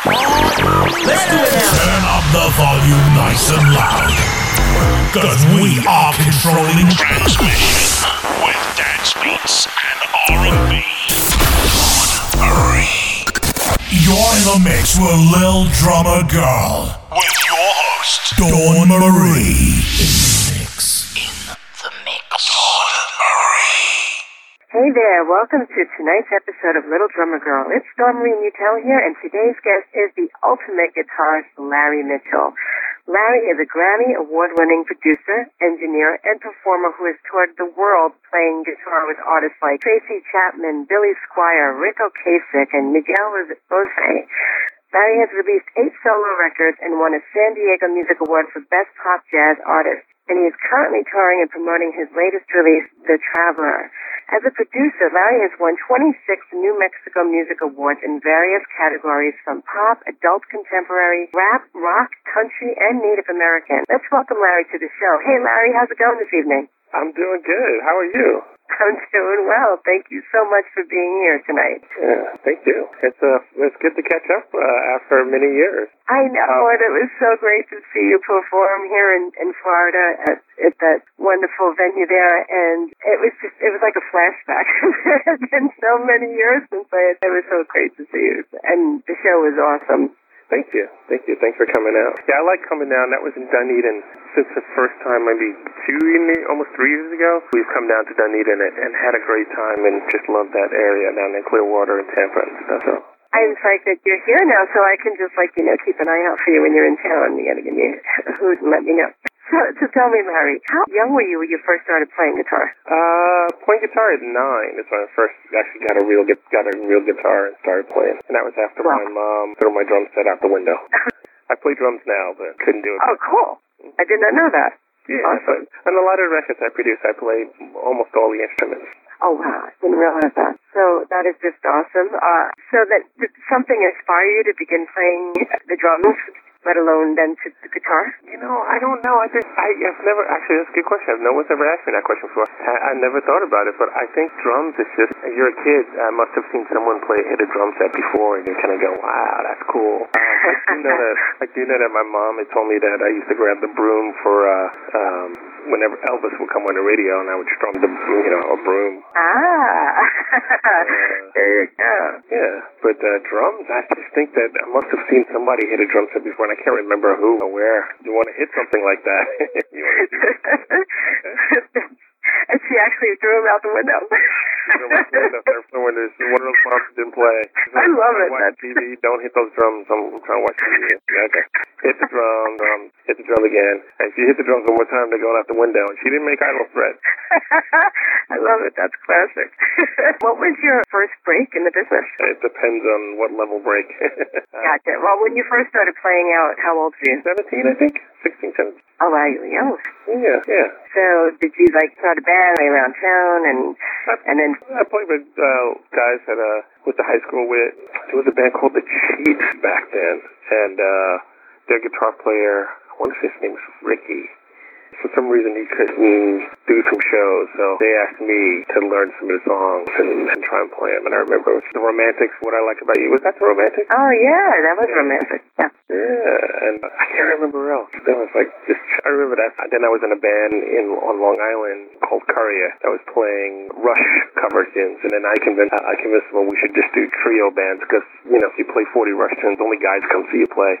Let's do it now. Turn up the volume nice and loud, because we are controlling transmission with dance beats and R&B. You're in the mix with Lil Drummer Girl, with your host, Dawn Marie. In the mix. Dawn Marie. Hey there, welcome to tonight's episode of Little Drummer Girl. It's Dawn Marie Mutel here, and today's guest is the ultimate guitarist, Larry Mitchell. Larry is a Grammy award-winning producer, engineer, and performer who has toured the world playing guitar with artists like Tracy Chapman, Billy Squier, Ric Ocasek, and Miguel Bosé. Larry has released 8 solo records and won a San Diego Music Award for Best Pop Jazz Artist, and he is currently touring and promoting his latest release, The Traveler. As a producer, Larry has won 26 New Mexico Music Awards in various categories from pop, adult contemporary, rap, rock, country, and Native American. Let's welcome Larry to the show. Hey, Larry, how's it going this evening? I'm doing good. How are you? I'm doing well. Thank you so much for being here tonight. Yeah, thank you. It's good to catch up after many years. I know, and it was so great to see you perform here in Florida at that wonderful venue there, and it was like a flashback. It had been so many years since it was so great to see you, and the show was awesome. Thank you. Thanks for coming out. Yeah, I like coming down. That was in Dunedin since the first time, maybe 2, almost 3 years ago. We've come down to Dunedin and had a great time and just loved that area down in Clearwater and Tampa and stuff. So I'm psyched that you're here now, so I can just keep an eye out for you when you're in town. You gotta give me a hoot and let me know. So tell me, Larry, how young were you when you first started playing guitar? Playing guitar at 9 is when I first actually got a real guitar and started playing. And that was after my mom threw my drum set out the window. I play drums now, but couldn't do it. Oh, cool. I did not know that. Yeah, awesome. And a lot of records I produce, I play almost all the instruments. Oh, wow. I didn't realize that. So that is just awesome. So that did something inspire you to begin playing the drums? Let alone then to the guitar? I don't know. I've never... Actually, that's a good question. No one's ever asked me that question before. I never thought about it, but I think drums is just... If you're a kid, I must have seen someone hit a drum set before, and you kind of go, wow, that's cool. I do know that my mom had told me that I used to grab the broom for... whenever Elvis would come on the radio, and I would strum the a broom. There you go. Yeah, but drums, I just think that I must have seen somebody hit a drum set before, and I can't remember who or where. You want to hit something like that. And she actually threw him out the window. One of them didn't play. I love it. Watch TV. Don't hit those drums. I'm trying to watch TV. Okay. Hit the drum. Hit the drum again. And if you hit the drums one more time, they're going out the window. And she didn't make idle threats. I love it. That's classic. What was your first break in the business? It depends on what level break. Gotcha. Well, when you first started playing out, how old were you? 17, I think. 16, 17. Oh, wow, you were young. Yeah. So did you start a band around town and then... I played with guys that I went to high school with. There was a band called The Cheats back then, and their guitar player, I want to say his name was Ricky. For some reason, he couldn't do some shows, so they asked me to learn some of the songs and try and play them. And I remember it was The Romantics, What I Like About You. Was that The Romantics? Oh, yeah, that was Romantic. Yeah, and I can't remember else. That was I remember that. Then I was in a band on Long Island called Currier that was playing Rush cover tunes, and then I convinced them we should just do trio bands because, if you play 40 Rush tunes, only guys come see you play.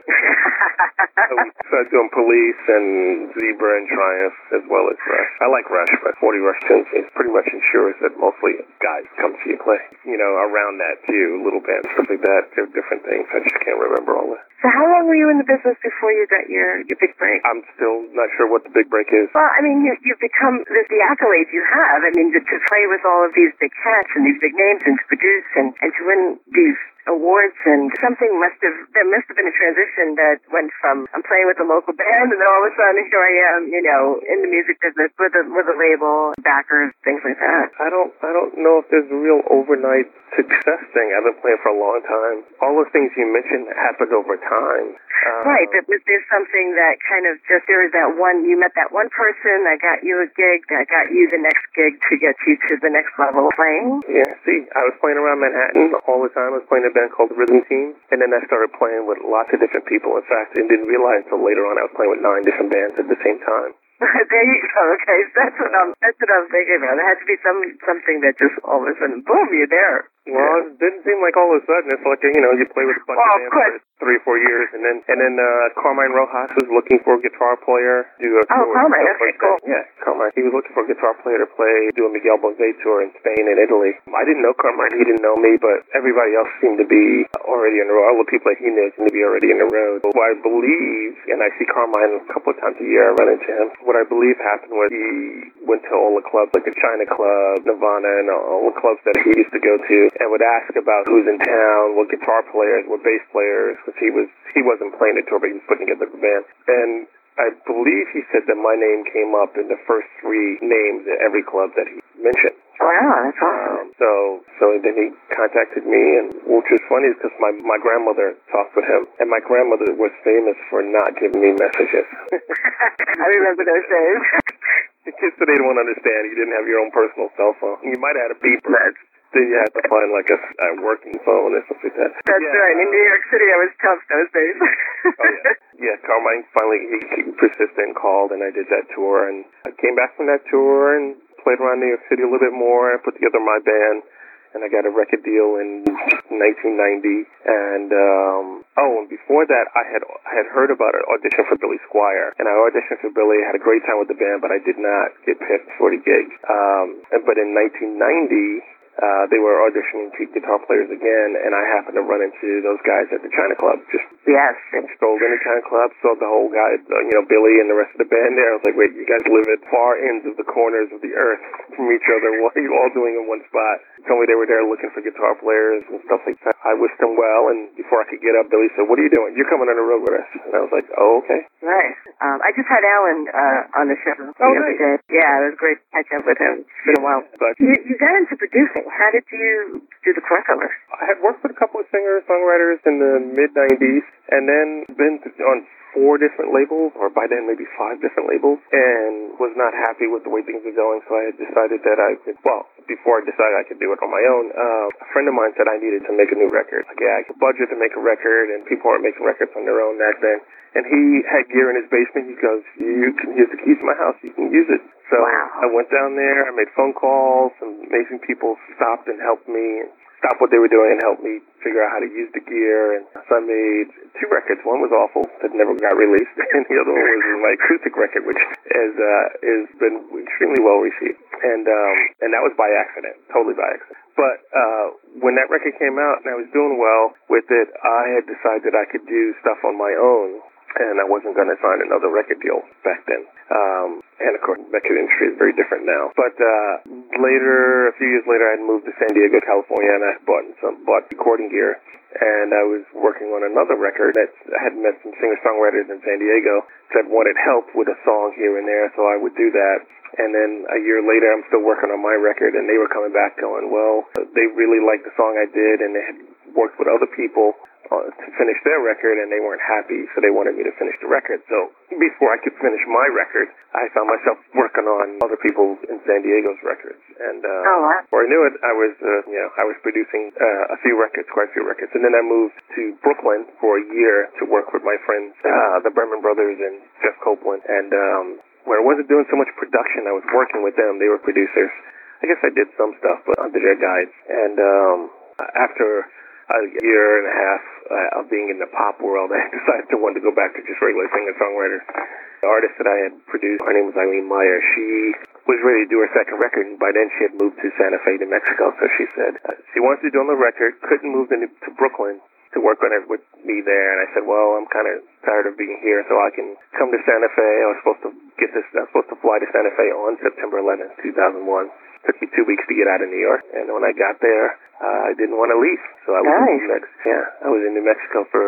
So we started doing Police and Zebra and Triumph as well as Rush. I like Rush, but 40 Rush tunes pretty much ensures that mostly guys come see you play. Around that too, little bands, stuff like that, different things. I just can't remember all that. So how long were you in the business before you got your big break? I'm still not sure what the big break is. Well, you've become the accolades you have. To play with all of these big cats and these big names and to produce and to win these awards, and there must have been a transition that went from I'm playing with a local band, and then all of a sudden here I am, in the music business with a label, backers, things like that. I don't know if there's a real overnight success thing, I've been playing for a long time. All those things you mentioned happened over time. Right, but was there something that kind of just, there was that one, you met that one person that got you a gig, that got you the next gig to get you to the next level playing? Yeah, see, I was playing around Manhattan all the time. I was playing a band called Rhythm Team, and then I started playing with lots of different people. In fact, I didn't realize until later on I was playing with 9 different bands at the same time. There you go. Okay, so that's what I'm thinking about. It had to be something that just all of a sudden, boom, you're there. Well, it didn't seem like all of a sudden. It's like, you know, you play with a bunch of bands for 3 or 4 years, and then Carmine Rojas was looking for a guitar player to do a tour. Oh, Carmine, okay, cool. Yeah, Carmine. He was looking for a guitar player to do a Miguel Bosé tour in Spain and Italy. I didn't know Carmine. He didn't know me, but everybody else seemed to be already in the road. All the people that he knew seemed to be already in the road. But what I believe, and I see Carmine a couple of times a year, I run into him. What I believe happened was he went to all the clubs, like the China Club, Nirvana, and all the clubs that he used to go to, and would ask about who's in town, what guitar players, what bass players, because he wasn't playing the tour, but he was putting together the band. And I believe he said that my name came up in the first 3 names at every club that he mentioned. Wow, that's awesome. So then he contacted me, and which was funny because my grandmother talked with him, and my grandmother was famous for not giving me messages. I remember those days. The kids today don't understand. You didn't have your own personal cell phone. You might have had a beeper. Then you had to find, like, a working phone or something like that. That's right. In New York City, I was tough those days. Yeah, Carmine finally, he persisted and called, and I did that tour. And I came back from that tour and played around New York City a little bit more. I put together my band, and I got a record deal in 1990. And, and before that, I had heard about an audition for Billy Squier. And I auditioned for Billy, had a great time with the band, but I did not get picked for the gig. But in 1990... they were auditioning to guitar players again, and I happened to run into those guys at the China Club. Strolled into the China Club, saw the whole guy, Billy and the rest of the band there. I was like, wait, you guys live at far ends of the corners of the earth from each other. What are you all doing in one spot? They told me they were there looking for guitar players and stuff like that. I wished them well, and before I could get up, Billy said, what are you doing? You're coming on the road with us. And I was like, oh, okay. Nice. I just had Alan on the show the other day. Yeah, it was great to catch up with him. It's been a while. You got into producing. How did you do the crossover? I had worked with a couple of singers, songwriters in the mid-90s, and then been on 4 different labels, or by then maybe 5 different labels, and was not happy with the way things were going, so I had decided that I could, before I decided I could do it on my own, a friend of mine said I needed to make a new record. Like, yeah, I could budget to make a record, and people aren't making records on their own back then. And he had gear in his basement. He goes, you can use the keys to my house. You can use it. So wow. I went down there. I made phone calls. Some amazing people stopped and helped me. Stop what they were doing and help me figure out how to use the gear. And so I made 2 records. One was awful that never got released, and the other one was my acoustic record, which has been extremely well received. And that was by accident, totally by accident. But when that record came out and I was doing well with it, I had decided I could do stuff on my own, and I wasn't going to sign another record deal back then. And of course, the record industry is very different now. But a few years later, I had moved to San Diego, California, and I bought recording gear. And I was working on another record that I had met some singer-songwriters in San Diego that wanted help with a song here and there, so I would do that. And then a year later, I'm still working on my record, and they were coming back going, well, they really liked the song I did, and they had worked with other people to finish their record, and they weren't happy, so they wanted me to finish the record. So before I could finish my record, I found myself working on other people in San Diego's records. And before I knew it, I was producing quite a few records. And then I moved to Brooklyn for a year to work with my friends, the Berman Brothers and Jeff Copeland. And where I wasn't doing so much production, I was working with them. They were producers. I guess I did some stuff, but under their guides. And after a year and a half of being in the pop world, I decided to want to go back to just regular singer-songwriters. The artist that I had produced, her name was Eileen Meyer. She was ready to do her second record, and by then she had moved to Santa Fe, New Mexico. So she said she wanted to do another record, couldn't move to Brooklyn to work on it with me there. And I said, well, I'm kind of tired of being here, so I can come to Santa Fe. I was supposed to fly to Santa Fe on September 11th, 2001. Took me 2 weeks to get out of New York, and when I got there, I didn't want to leave, so I was in New Mexico. Yeah, I was in New Mexico for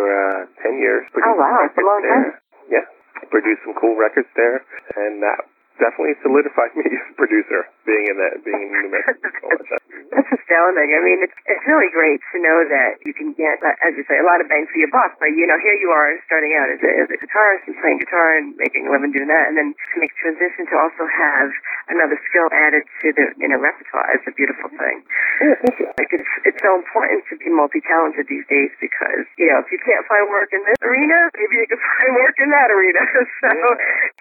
10 years. Oh wow, that's a long time. Yeah, I produced some cool records there, and that definitely solidified me as a producer, being in New Mexico. That's astounding. I mean, it's really great to know that you can get, as you say, a lot of bang for your buck. But, you know, here you are starting out as a guitarist and playing guitar and making a living doing that. And then to make a transition to also have another skill added to the repertoire is a beautiful thing. Yeah, thank you. Like, it's so important to be multi-talented these days because, you know, if you can't find work in this arena, maybe you can find work in that arena. So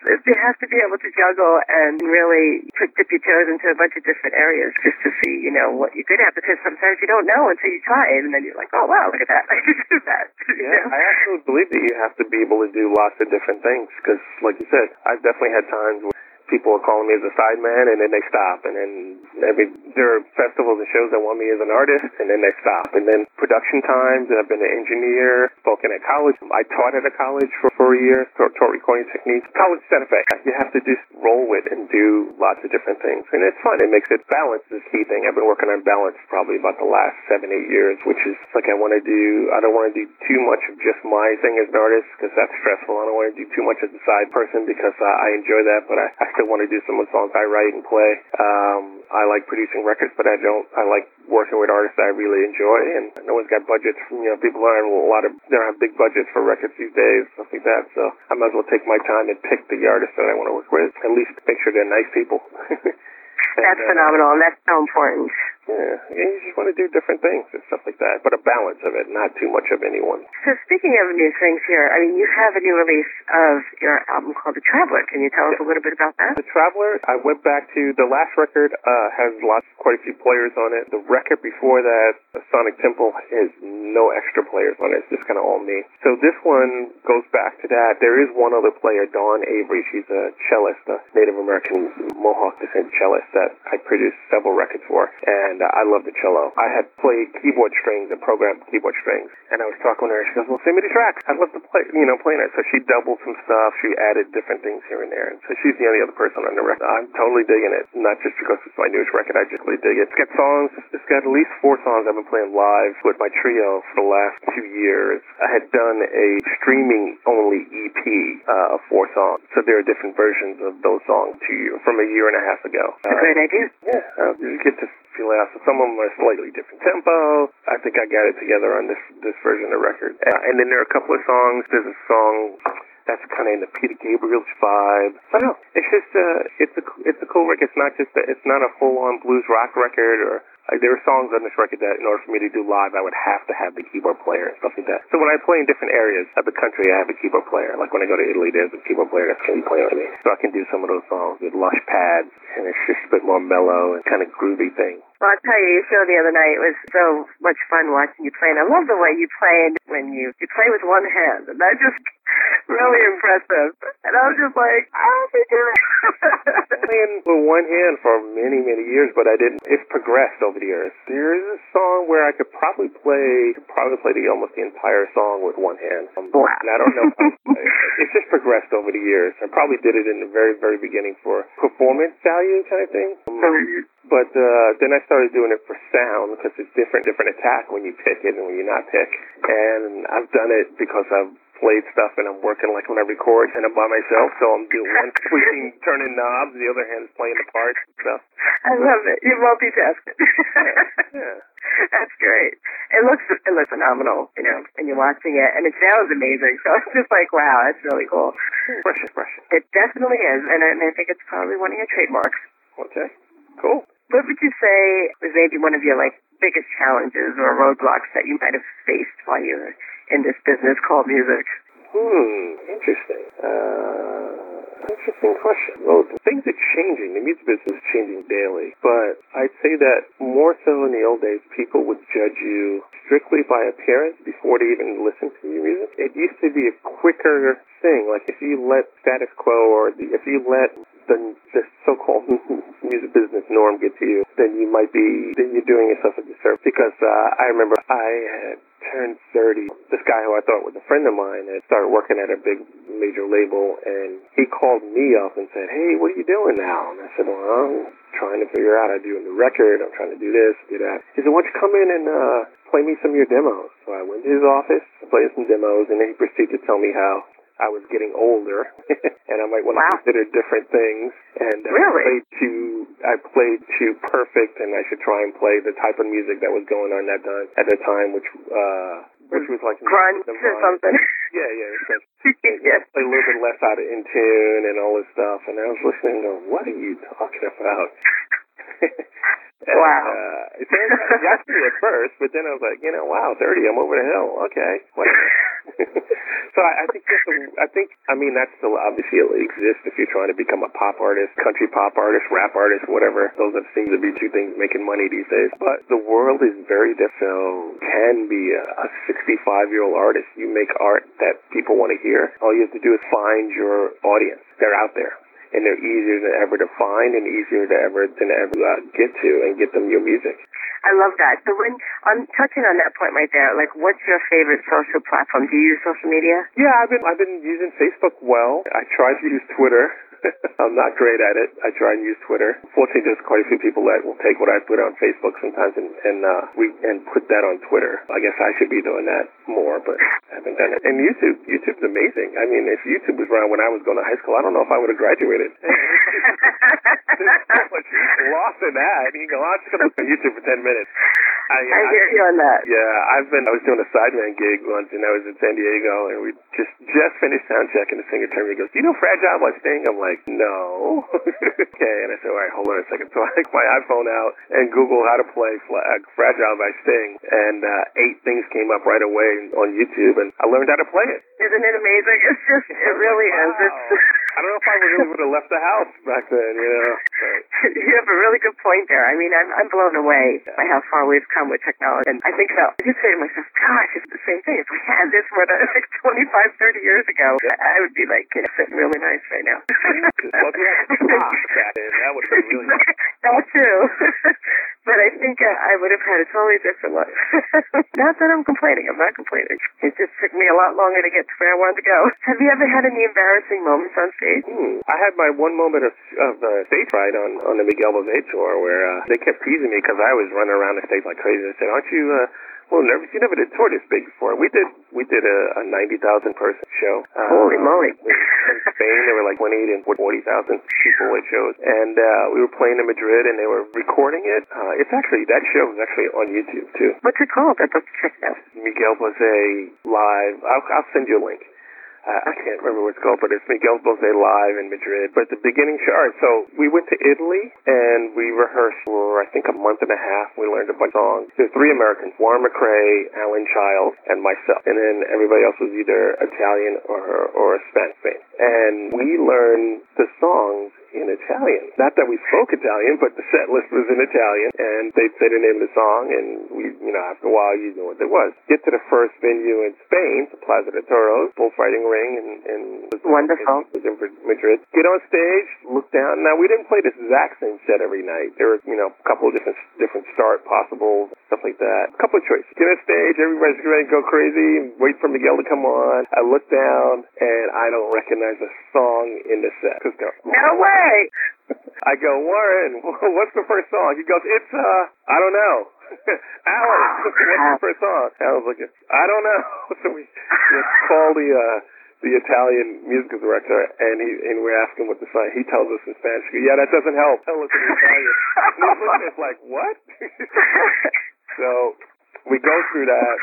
you have to be able to juggle and really dip your toes into a bunch of different areas just to see, you know, what you're good at, because sometimes you don't know until you try it, and then you're like, oh, wow, look at that. I just did that. Yeah, I actually believe that you have to be able to do lots of different things, because, like you said, I've definitely had times where people are calling me as a sideman, and then they stop, and then there are festivals and shows that want me as an artist, and then they stop, and then production times, and I've been an engineer, spoken at college. I taught at a college for a year, taught recording techniques, college Santa Fe. You have to just roll with and do lots of different things, and it's fun. It makes it balance is the key thing. I've been working on balance probably about the last 7-8 years, which is like I don't want to do too much of just my thing as an artist, because that's stressful. I don't want to do too much as a side person, because I enjoy that, but I still want to do some of the songs I write and play. I like producing records, but I like working with artists that I really enjoy, and no one's got budgets. You know, people aren't they don't have big budgets for records these days, stuff like that, so I might as well take my time and pick the artists that I want to work with, at least make sure they're nice people. That's phenomenal, and that's so important. Yeah, you just want to do different things and stuff like that, but a balance of it, not too much of any one. So speaking of new things here, I mean, you have a new release of your album called The Traveler. Can you tell us a little bit about that? The Traveler, I went back to the last record, has quite a few players on it. The record before that, Sonic Temple, has no extra players on it. It's just kind of all me. So this one goes back to that. There is one other player, Dawn Avery. She's a cellist, a Native American Mohawk descent cellist that I produced several records for, and I love the cello. I had played keyboard strings and programmed keyboard strings, and I was talking to her, and she goes, well, send me the tracks. I'd love to play, playing it. So she doubled some stuff. She added different things here and there, and so she's the only other person on the record. I'm totally digging it, not just because it's my newest record. I just really dig it. It's got songs. It's got at least 4 songs I've been playing live with my trio for the last 2 years. I had done a streaming-only EP of 4 songs, so there are different versions of those songs from a year and a half ago. That's a great idea. Yeah, you get to feel out. So some of them are slightly different tempo. I think I got it together on this version of the record. And then there are a couple of songs. There's a song that's kind of in the Peter Gabriel's vibe. I don't know. It's just it's a cool record. It's not just it's not a full-on blues rock record. Or there are songs on this record that in order for me to do live, I would have to have the keyboard player and stuff like that. So when I play in different areas of the country, I have a keyboard player. Like when I go to Italy, there's a keyboard player that's going to be playing with me. So I can do some of those songs with lush pads, and it's just a bit more mellow and kind of groovy thing. Well, I'll tell you, your show the other night was so much fun watching you play, and I love the way you play when you play with one hand, and that's just really impressive. And I was just like, I'll be doing it. I've been playing with one hand for many, many years, but I didn't. It's progressed over the years. There is a song where I could probably play almost the entire song with one hand. Wow. And I don't know. It's just progressed over the years. I probably did it in the very, very beginning for performance value kind of thing. But then I started doing it for sound, because it's different attack when you pick it and when you not pick. And I've done it because I've played stuff and I'm working, like when I record, and I'm by myself, so I'm doing one tweaking, turning knobs, the other hand is playing the parts and stuff. I love it. You're multitasking. Yeah. That's great. It looks phenomenal, and you're watching it, and it sounds amazing. So it's just like, wow, that's really cool. Precious. It definitely is, and I think it's probably one of your trademarks. Okay. Cool. What would you say was maybe one of your biggest challenges or roadblocks that you might have faced while you were in this business called music? Interesting. Interesting question. Well, things are changing. The music business is changing daily. But I'd say that more so in the old days, people would judge you strictly by appearance before they even listen to your music. It used to be a quicker thing. Like if you let status quo or if you let the so-called music business norm get to you, then you're doing yourself a disservice. Because I remember I had turned 30. This guy who I thought was a friend of mine had started working at a big major label, and he called me up and said, hey, what are you doing now? And I said, well, I'm trying to figure out how to do a new record. I'm trying to do this, do that. He said, why don't you come in and play me some of your demos? So I went to his office, played some demos, and then he proceeded to tell me how I was getting older, and I might want to consider different things. And I played to perfect, and I should try and play the type of music that was going on at the time, which was like grunge or something. Yeah. Yes. A little bit less out of in tune and all this stuff. And I was listening to, what are you talking about? And, wow. So it got to me at first, but then I was like, wow, 30, I'm over the hill. Okay. So I think that still obviously exists if you're trying to become a pop artist, country pop artist, rap artist, whatever. Those seem to be two things making money these days. But the world is very different. So can be a 65-year-old artist. You make art that people want to hear. All you have to do is find your audience. They're out there. And they're easier than ever to find and easier than ever get to and get them your music. I love that. So when I'm touching on that point right there, like, what's your favorite social platform? Do you use social media? Yeah, I've been using Facebook well. I tried to use Twitter. I'm not great at it. I try and use Twitter. Fortunately, there's quite a few people that will take what I put on Facebook sometimes and put that on Twitter. I guess I should be doing that more, but I haven't done it. And YouTube. YouTube's amazing. I mean, if YouTube was around when I was going to high school, I don't know if I would have graduated. There's so much loss in that. You go, I'm just going to look on YouTube for 10 minutes. I hear you on that. Yeah, I was doing a sideman gig once, and I was in San Diego, and we just finished sound check, and the singer turned to me and goes, "You know Fragile by Sting?" I'm like, "No." Okay, and I said, "All right, hold on a second." So I took my iPhone out and Googled how to play Fragile by Sting, and 8 things came up right away on YouTube, and I learned how to play it. Isn't it amazing? It's just, it really is. I don't know if I really would have left the house back then, But. You have a really good point there. I mean, I'm blown away by how far we've come with technology. And I think that I just say to myself, gosh, it's the same thing. If we had this more than like 25, 30 years ago, I would be like, sitting really nice right now. Well, we had to talk about it. That would be really nice. That's true. But I think I would have had a totally different life. Not that I'm complaining. I'm not complaining. It just took me a lot longer to get to where I wanted to go. Have you ever had any embarrassing moments on stage? I had my one moment of stage fright on the Miguel Bosé tour where they kept teasing me because I was running around the stage like crazy. They said, "Aren't you nervous? You never did a tour this big before." We did a 90,000 person show. Holy moly! In Spain, there were like 28 and 40,000 people at shows, and we were playing in Madrid, and they were recording it. That show was actually on YouTube too. What's it called? I'd love to check it out. Miguel Bosé Live. I'll send you a link. I can't remember what it's called, but it's Miguel Bosé Live in Madrid. But at the beginning, all right, so we went to Italy, and we rehearsed for, I think, a month and a half. We learned a bunch of songs. There's 3 Americans, Warren McRae, Alan Childs, and myself. And then everybody else was either Italian or Spanish. And we learned the songs in Italian. Not that we spoke Italian, but the set list was in Italian, and they'd say the name of the song, and we, after a while, you know what it was. Get to the first venue in Spain, the Plaza de Toros, bullfighting ring, and wonderful. It was in Madrid. Get on stage, look down. Now, we didn't play the exact same set every night. There were, a couple of different start possible, stuff like that. A couple of choices. Get on stage, everybody's ready to go crazy, and wait for Miguel to come on. I look down, and I don't recognize a song in the set. No way! I go, "Warren, what's the first song?" He goes, "It's, I don't know." "Alan, what's the first song?" I was like, "I don't know." So we call the Italian musical director, and we're asking what the song. He tells us in Spanish, "Yeah, that doesn't help. Tell us in Italian." And he's looking at us like, "What?" So we go through that,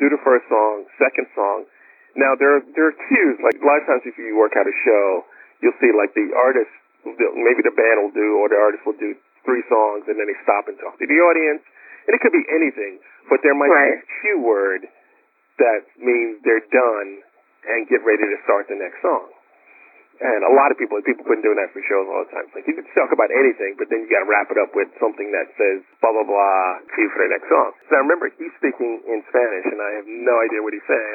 do the first song, second song. Now, there are cues. Like, a lot of times if you work out a show, you'll see, like, the artist, maybe the band will do, or the artist will do 3 songs, and then they stop and talk to the audience. And it could be anything, but there might be a cue word that means they're done and get ready to start the next song. And a lot of people been doing that for shows all the time. It's like, you could talk about anything, but then you got to wrap it up with something that says, blah, blah, blah, cue for the next song. So I remember he's speaking in Spanish, and I have no idea what he's saying.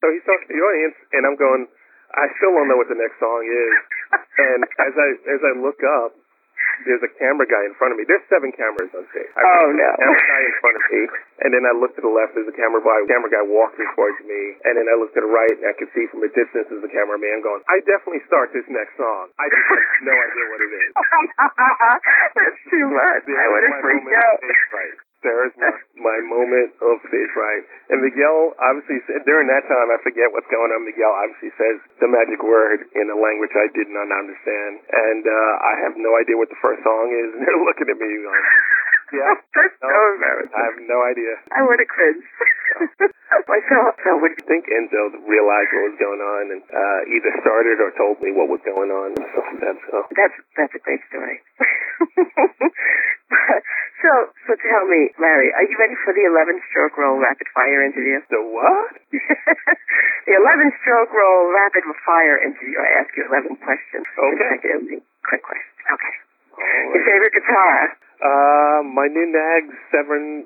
So he's talking to the audience, and I'm going, I still don't know what the next song is. And as I look up, there's a camera guy in front of me. There's 7 cameras on stage. Oh, no. Camera guy in front of me. And then I look to the left. There's a camera guy walking towards me. And then I look to the right, and I can see from a distance there's a cameraman going, "I definitely start this next song. I just have no idea what it is." That's too much. I would have freaked out. There is my moment of stage fright. And Miguel obviously said, during that time, I forget what's going on, Miguel obviously says the magic word in a language I did not understand. And I have no idea what the first song is, and they're looking at me like, yeah, no, I have no idea. I would have cringed. Myself. I would think Enzo realized what was going on and either started or told me what was going on. So that's a great story. So tell me, Larry, are you ready for the 11-stroke roll rapid-fire interview? The what? The 11-stroke roll rapid-fire interview. I ask you 11 questions. Okay. Quick question. Okay. Right. Your favorite guitar? My new Nag Severin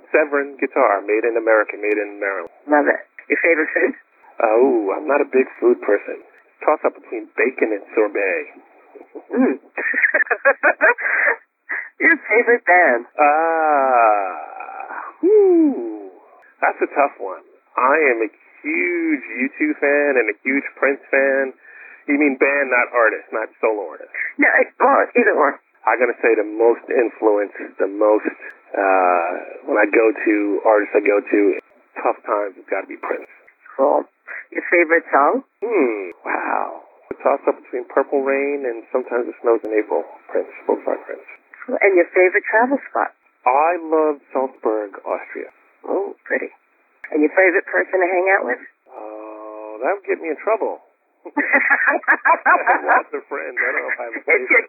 guitar, made in America, made in Maryland. Love it. Your favorite food? I'm not a big food person. Toss up between bacon and sorbet. Mm. Your favorite band? That's a tough one. I am a huge U2 fan and a huge Prince fan. You mean band, not artist, not solo artist? No, either or. I'm going to say the most influence, the most, when I go to artists I go to, tough times, it's got to be Prince. Cool. Your favorite song? Wow. It's tossed up between Purple Rain and Sometimes It Snows in April. Prince, both by Prince. Cool. And your favorite travel spot? I love Salzburg, Austria. Oh, pretty. And your favorite person to hang out with? Oh, that would get me in trouble. I lost a friend. I don't know if I have a favorite.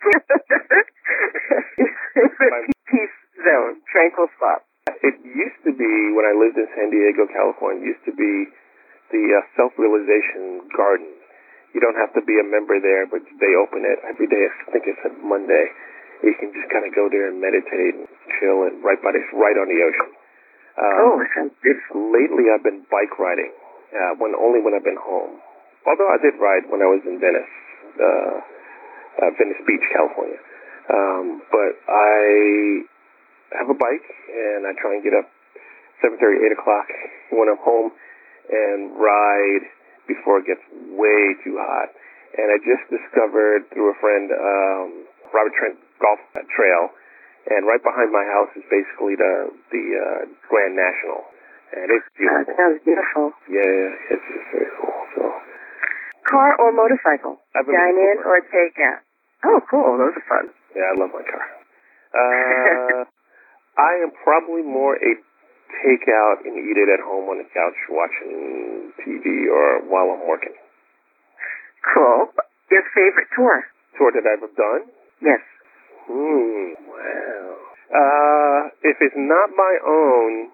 Peace zone, tranquil spot. It used to be, when I lived in San Diego, California, it used to be the Self-Realization Garden. You don't have to be a member there, but they open it every day. I think it's a Monday. You can just kind of go there and meditate and chill, and right on the ocean. Lately, I've been bike riding, when I've been home. Although I did ride when I was in Venice Beach, California. But I have a bike, and I try and get up 7:30, 8 o'clock when I'm home and ride before it gets way too hot. And I just discovered through a friend, Robert Trent Golf Trail, and right behind my house is basically the Grand National. And it's beautiful. That sounds beautiful. Yeah, it's just very cool. So. Car or motorcycle? Dine-in or take-out? Oh, cool. Those are fun. Yeah, I love my car. I am probably more a take-out and eat it at home on the couch watching TV or while I'm working. Cool. Your favorite tour? Tour that I've done? Yes. Wow. If it's not my own,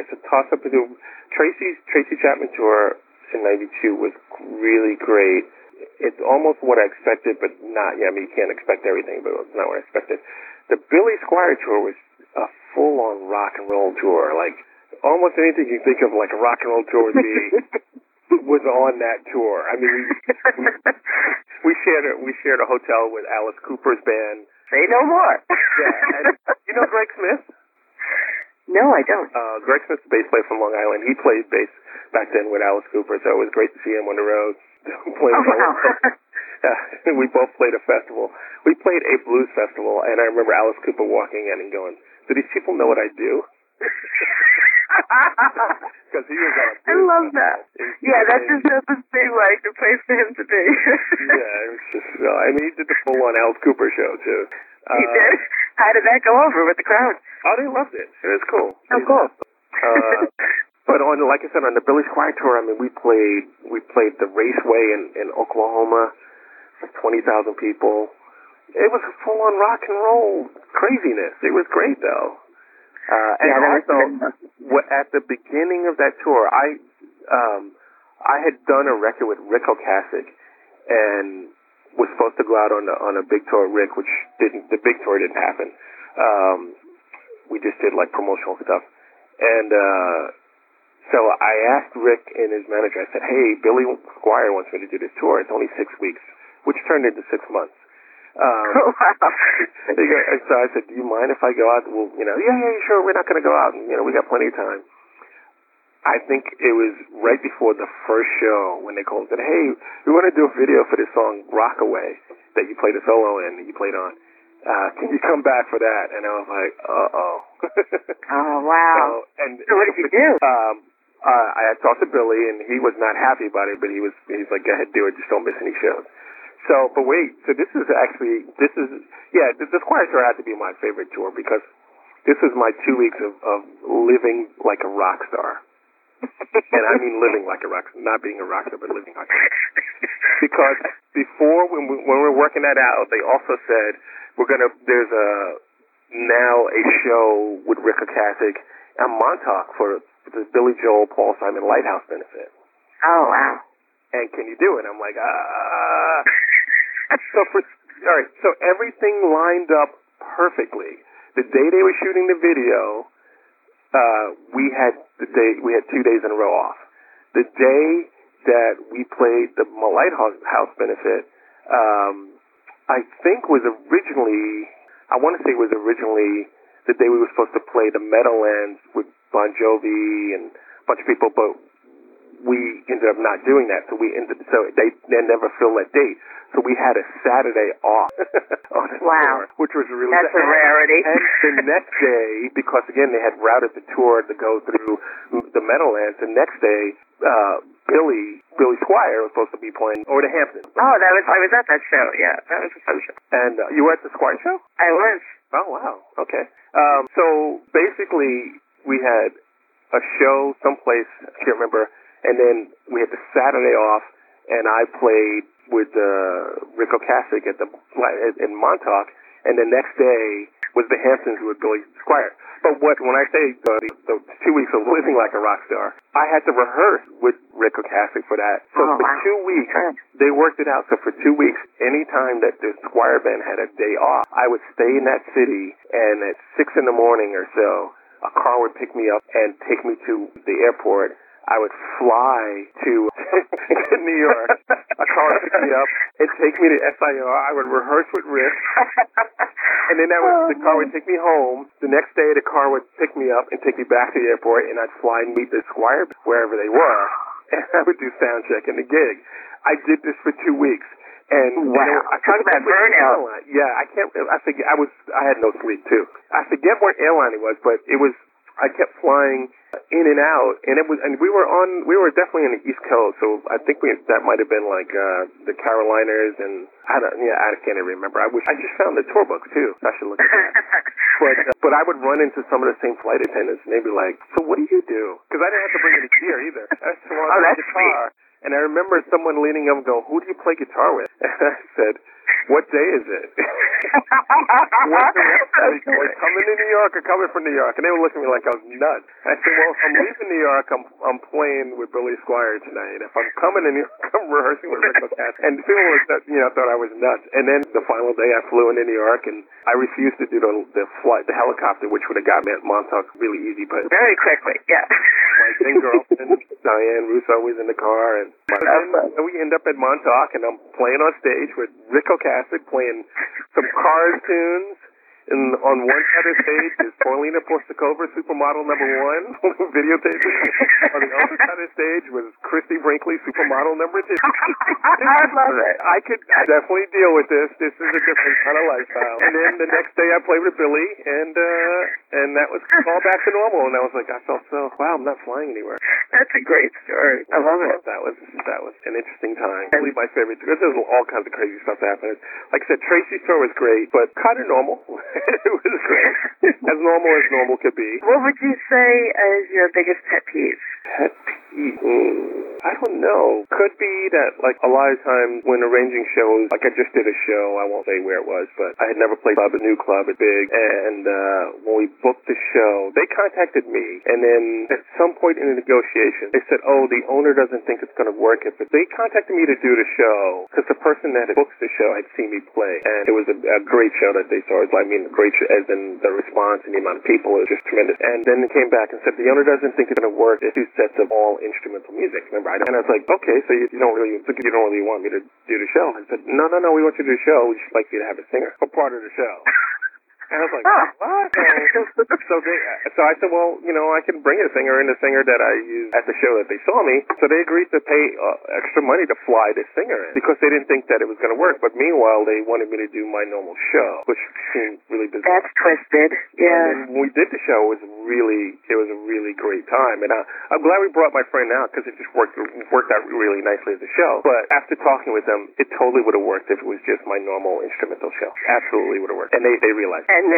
it's a toss-up to do. Tracy Chapman tour in 92 was really great. It's almost what I expected, but not. Yeah, I mean, you can't expect everything, but it's not what I expected. The Billy Squier tour was a full-on rock and roll tour. Like, almost anything you think of like a rock and roll tour would be was on that tour. I mean, we shared a hotel with Alice Cooper's band. Say no more. Yeah, and, you know Greg Smith? No, I don't. Greg Smith's a bass player from Long Island. He played bass back then with Alice Cooper, so it was great to see him on the road. We both played a festival. We played a blues festival, and I remember Alice Cooper walking in and going, "Do these people know what I do?" Because he was on a blues. I love that. That's just the thing, like the place for him to be. Yeah, it was just. I mean, he did the full-on Alice Cooper show too. He did. How did that go over with the crowd? Oh, they loved it. It was cool. Oh, cool. But on the Billy Squier tour, I mean, we played the Raceway in Oklahoma for 20,000 people. It was full on rock and roll craziness. It was great though. At the beginning of that tour, I had done a record with Ric Ocasek and was supposed to go out on a big tour with Rick, which didn't happen. We just did like promotional stuff, and so I asked Rick and his manager. I said, "Hey, Billy Squier wants me to do this tour. It's only 6 weeks, which turned into 6 months." And so I said, "Do you mind if I go out?" Well, yeah, sure. We're not going to go out, and we got plenty of time. I think it was right before the first show when they called and said, "Hey, we want to do a video for this song, Rockaway, that you played a solo in, that you played on." can you come back for that? And I was like, uh-oh. Oh, wow. So what did you do? I had talked to Billy, and he was not happy about it, but he's like, go ahead, do it. Just don't miss any shows. So, but wait, so this is actually, this Choir Tour had to be my favorite tour because this is my 2 weeks of living like a rock star. And I mean living like a rock star, not being a rock star, but living like a rock star. Because before, when we were working that out, they also said, there's a show with Ric Ocasek at Montauk for the Billy Joel, Paul Simon Lighthouse benefit. Oh, wow. And can you do it? I'm like, So everything lined up perfectly. The day they were shooting the video, we had 2 days in a row off. The day that we played the Lighthouse benefit, I want to say it was originally the day we were supposed to play the Meadowlands with Bon Jovi and a bunch of people, but we ended up not doing that, so they never filled that date. So we had a Saturday off on the tour, which was really a rarity. And the next day, because again they had routed the tour to go through the Meadowlands, the next day Billy Squier was supposed to be playing over to Hampton. Oh, I was at that show. Yeah, that was a fun show. And you were at the Squier show? I was. Oh wow. Okay. So basically, we had a show someplace I can't remember. And then we had the Saturday off, and I played with Ric Ocasek in Montauk. And the next day was the Hamptons with Billy Squier. But when I say the 2 weeks of living like a rock star, I had to rehearse with Ric Ocasek for that. So for 2 weeks, they worked it out. So for 2 weeks, any time that the Squier band had a day off, I would stay in that city, and at 6 a.m. or so, a car would pick me up and take me to the airport. I would fly to New York. A car would pick me up and take me to SIR. I would rehearse with Rick. And then the car would take me home. The next day, the car would pick me up and take me back to the airport, and I'd fly and meet the Squier wherever they were. And I would do sound check and the gig. I did this for 2 weeks. And I talk about burnout. Yeah, I had no sleep, too. I forget what airline it was, but it was. I kept flying in and out, and we were definitely on the East Coast, so I think that might have been like the Carolinas, and I can't even remember. I just found the tour book too. I should look at that. But I would run into some of the same flight attendants, and they'd be like, "So what do you do?" Because I didn't have to bring any gear either. I just wanted a guitar. Sweet. And I remember someone leaning up and going, "Who do you play guitar with?" And I said, "What day is it?" Coming to New York or coming from New York? And they were looking at me like I was nuts. I said, "Well, if I'm leaving New York, I'm playing with Billy Squier tonight. If I'm coming to New York, I'm rehearsing with Ric Ocasek." And people thought I was nuts. And then the final day, I flew into New York, and I refused to do the helicopter, which would have got me at Montauk really easy, but very quickly, yeah. My then girlfriend Diane Russo was in the car, and we end up at Montauk, and I'm playing on stage with Ric Ocasek playing some Cars tunes, and on one side of the stage is Paulina Postikova, supermodel number 1, videotaping. On the other side of the stage was Christy Brinkley, supermodel number 2. I love it. I could definitely deal with this. This is a different kind of lifestyle. And then the next day I played with Billy, and that was all back to normal. And I was like, I felt I'm not flying anywhere. That's a great story. I love it. That was an interesting time. Probably my favorite. Because there's all kinds of crazy stuff that happened. Like I said, Tracy's tour was great, but kind of normal. It was great. As normal could be. What would you say is your biggest pet peeve? Pet peeve? I don't know. Could be that, like, a lot of times when arranging shows, like I just did a show, I won't say where it was, but I had never played a new club at big, and when we booked the show, they contacted me, and then at some point in the negotiation, they said, "Oh, the owner doesn't think it's going to work." But they contacted me to do the show, because the person that had booked the show had seen me play, and it was a great show that they saw. It was, great show, as in the response and the amount of people is just tremendous. And then they came back and said, "The owner doesn't think it's going to work if you sets of all instrumental music." Remember, I was like, "Okay, so you don't really want me to do the show?" I said, No, we want you to do the show. We'd just like you to have a singer for part of the show." And I was like, what? That's so great. So I said, well, you know, I can bring a singer in, a singer that I used at the show that they saw me. So they agreed to pay extra money to fly this singer in because they didn't think that it was going to work. But meanwhile, they wanted me to do my normal show, which seemed really bizarre. That's twisted. Yeah. And when we did the show, it was a really great time. And I'm glad we brought my friend out because it just worked out really nicely as a show. But after talking with them, it totally would have worked if it was just my normal instrumental show. Absolutely would have worked. And they realized it. And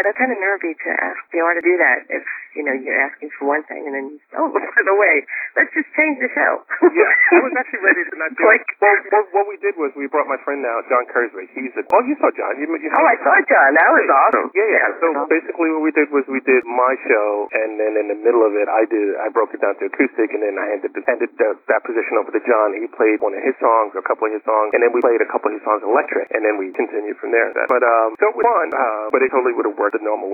that's kind of nervy to ask the art to do that if, you know, you're asking for one thing and then you say, oh, by the way, let's just change the show. Yeah, I was actually ready to not do it. Well, what we did was we brought my friend now, John Kersley. You saw John. I saw John. That was awesome. Yeah. So basically what we did was we did my show, and then in the middle of it, I broke it down to acoustic, and then I handed that position over to John. He played one of his songs, a couple of his songs, and then we played a couple of his songs electric, and then we continued from there. But so it was fun, but it totally would have worked the normal